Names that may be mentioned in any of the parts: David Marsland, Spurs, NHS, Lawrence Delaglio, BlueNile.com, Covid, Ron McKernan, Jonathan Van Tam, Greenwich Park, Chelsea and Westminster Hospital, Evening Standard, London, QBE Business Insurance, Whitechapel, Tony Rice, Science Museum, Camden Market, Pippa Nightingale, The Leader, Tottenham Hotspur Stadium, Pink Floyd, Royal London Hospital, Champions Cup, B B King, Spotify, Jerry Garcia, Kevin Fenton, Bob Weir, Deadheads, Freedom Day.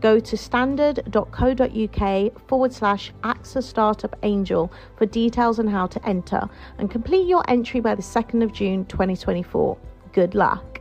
Go to standard.co.uk/AXA Startup Angel for details on how to enter and complete your entry by the 2nd of June 2024. Good luck.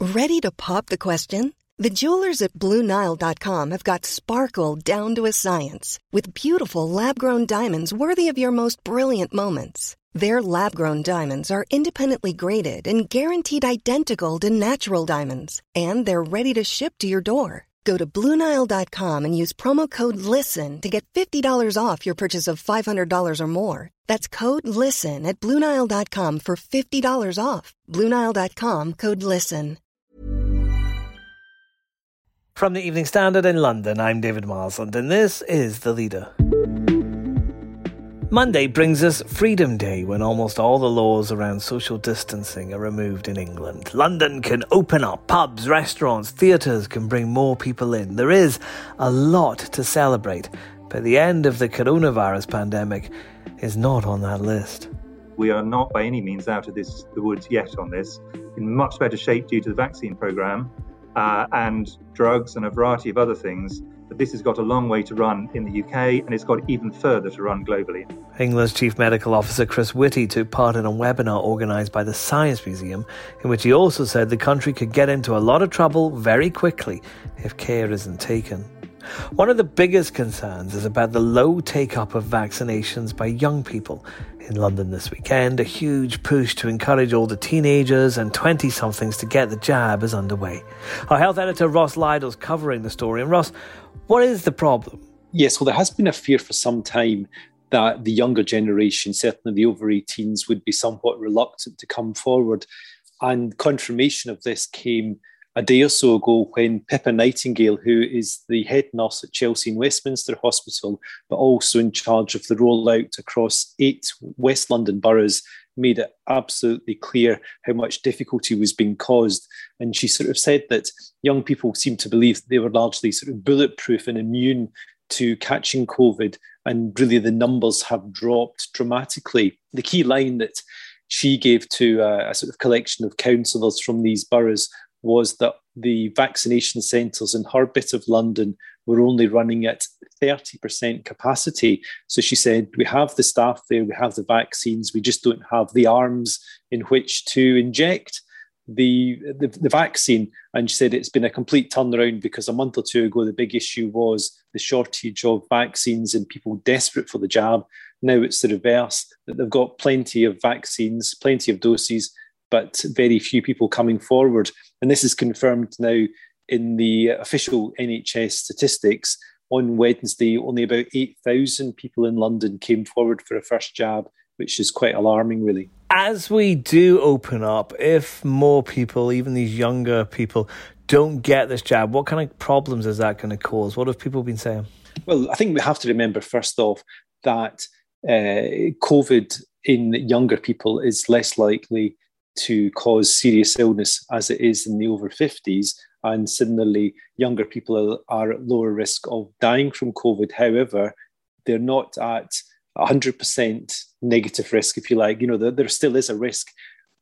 Ready to pop the question? The jewelers at BlueNile.com have got sparkle down to a science with beautiful lab-grown diamonds worthy of your most brilliant moments. Their lab-grown diamonds are independently graded and guaranteed identical to natural diamonds, and they're ready to ship to your door. Go to BlueNile.com and use promo code LISTEN to get $50 off your purchase of $500 or more. That's code LISTEN at BlueNile.com for $50 off. BlueNile.com, code LISTEN. From the Evening Standard in London, I'm David Marsland, and this is The Leader. Monday brings us Freedom Day, when almost all the laws around social distancing are removed in England. London can open up, pubs, restaurants, theatres can bring more people in. There is a lot to celebrate, but the end of the coronavirus pandemic is not on that list. We are not by any means out of the woods yet on this, in much better shape due to the vaccine programme and drugs and a variety of other things. But this has got a long way to run in the UK, and it's got even further to run globally. England's Chief Medical Officer Chris Whitty took part in a webinar organised by the Science Museum, in which he also said the country could get into a lot of trouble very quickly if care isn't taken. One of the biggest concerns is about the low take-up of vaccinations by young people. In London this weekend, a huge push to encourage all the teenagers and 20-somethings to get the jab is underway. Our health editor Ross Lydall is covering the story. And Ross, what is the problem? Yes, well, there has been a fear for some time that the younger generation, certainly the over-18s, would be somewhat reluctant to come forward. And confirmation of this came a day or so ago when Pippa Nightingale, who is the head nurse at Chelsea and Westminster Hospital, but also in charge of the rollout across 8 West London boroughs, made it absolutely clear how much difficulty was being caused. And she sort of said that young people seemed to believe that they were largely sort of bulletproof and immune to catching COVID, and really the numbers have dropped dramatically. The key line that she gave to a sort of collection of councillors from these boroughs was that the vaccination centres in her bit of London were only running at 30% capacity. So she said, we have the staff there, we have the vaccines, we just don't have the arms in which to inject the vaccine. And she said it's been a complete turnaround, because a month or two ago, the big issue was the shortage of vaccines and people desperate for the jab. Now it's the reverse, that they've got plenty of vaccines, plenty of doses, but very few people coming forward. And this is confirmed now in the official NHS statistics. On Wednesday, only about 8,000 people in London came forward for a first jab, which is quite alarming, really. As we do open up, if more people, even these younger people, don't get this jab, what kind of problems is that going to cause? What have people been saying? Well, I think we have to remember, first off, that COVID in younger people is less likely to cause serious illness as it is in the over 50s. And similarly, younger people are at lower risk of dying from COVID. However, they're not at 100% negative risk, if you like. You know, there still is a risk,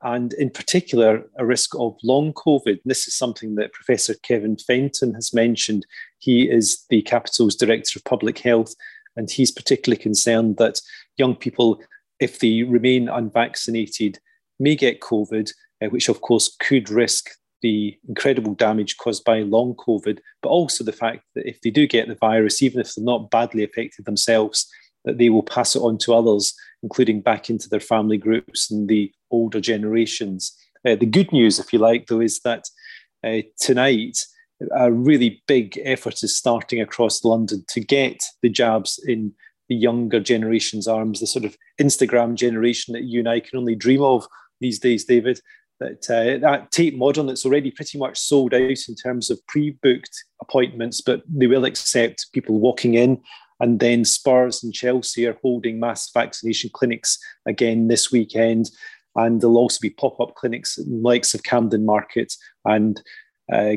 and in particular, a risk of long COVID. And this is something that Professor Kevin Fenton has mentioned. He is the capital's Director of Public Health, and he's particularly concerned that young people, if they remain unvaccinated, may get COVID, which of course could risk the incredible damage caused by long COVID, but also the fact that if they do get the virus, even if they're not badly affected themselves, that they will pass it on to others, including back into their family groups and the older generations. The good news, if you like, though, is that tonight a really big effort is starting across London to get the jabs in the younger generation's arms, the sort of Instagram generation that you and I can only dream of these days, David. That Tate Modern, that's already pretty much sold out in terms of pre-booked appointments, but they will accept people walking in. And then Spurs and Chelsea are holding mass vaccination clinics again this weekend. And there'll also be pop-up clinics in the likes of Camden Market and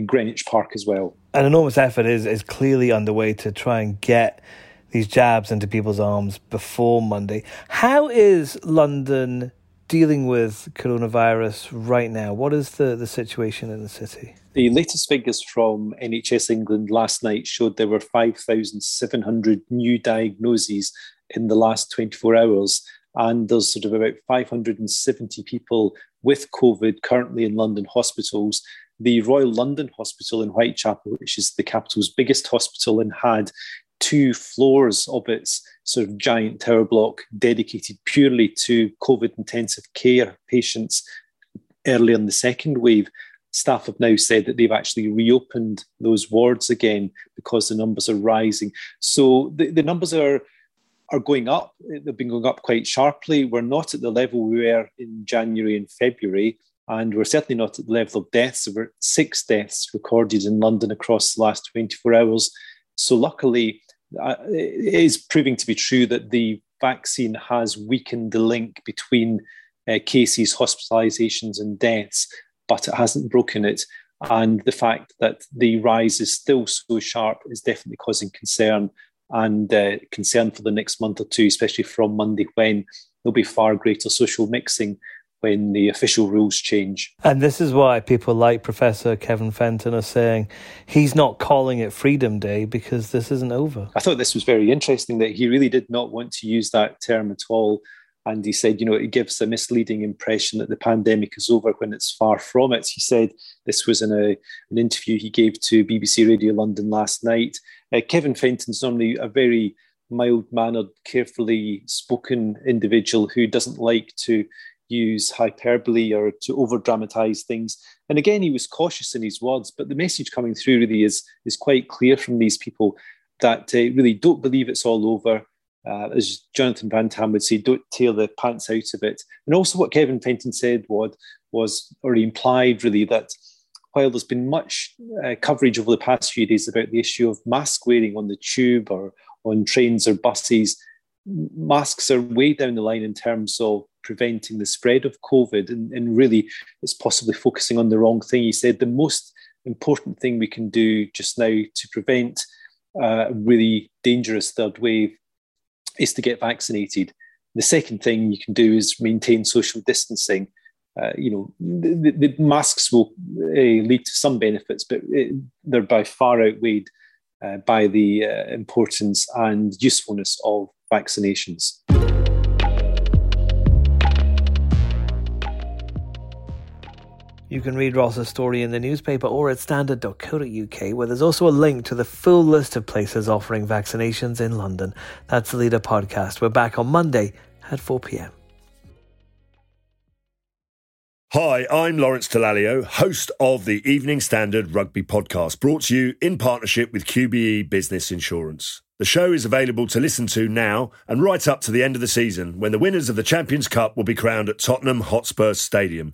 Greenwich Park as well. An enormous effort is clearly underway to try and get these jabs into people's arms before Monday. How is London dealing with coronavirus right now? What is the situation in the city? The latest figures from NHS England last night showed there were 5,700 new diagnoses in the last 24 hours. And there's sort of about 570 people with COVID currently in London hospitals. The Royal London Hospital in Whitechapel, which is the capital's biggest hospital and had two floors of its sort of giant tower block dedicated purely to COVID intensive care patients early in the second wave. Staff have now said that they've actually reopened those wards again because the numbers are rising. So the numbers are going up. They've been going up quite sharply. We're not at the level we were in January and February, and we're certainly not at the level of deaths. There were 6 deaths recorded in London across the last 24 hours. So luckily, it is proving to be true that the vaccine has weakened the link between cases, hospitalisations and deaths, but it hasn't broken it. And the fact that the rise is still so sharp is definitely causing concern, and concern for the next month or two, especially from Monday when there'll be far greater social mixing when the official rules change. And this is why people like Professor Kevin Fenton are saying he's not calling it Freedom Day because this isn't over. I thought this was very interesting that he really did not want to use that term at all. And he said, you know, it gives a misleading impression that the pandemic is over when it's far from it. He said this was in an interview he gave to BBC Radio London last night. Kevin Fenton's normally a very mild-mannered, carefully spoken individual who doesn't like to use hyperbole or to over-dramatise things. And again, he was cautious in his words, but the message coming through really is quite clear from these people that really don't believe it's all over. As Jonathan Van Tam would say, don't tear the pants out of it. And also what Kevin Fenton said was or he implied really that while there's been much coverage over the past few days about the issue of mask wearing on the tube or on trains or buses, masks are way down the line in terms of preventing the spread of COVID, and really it's possibly focusing on the wrong thing. He said the most important thing we can do just now to prevent a really dangerous third wave is to get vaccinated. The second thing you can do is maintain social distancing. The masks will lead to some benefits, but they're by far outweighed by the importance and usefulness of vaccinations. You can read Ross's story in the newspaper or at standard.co.uk, where there's also a link to the full list of places offering vaccinations in London. That's the Leader podcast. We're back on Monday at 4pm. Hi, I'm Lawrence Delaglio, host of the Evening Standard Rugby podcast, brought to you in partnership with QBE Business Insurance. The show is available to listen to now and right up to the end of the season, when the winners of the Champions Cup will be crowned at Tottenham Hotspur Stadium,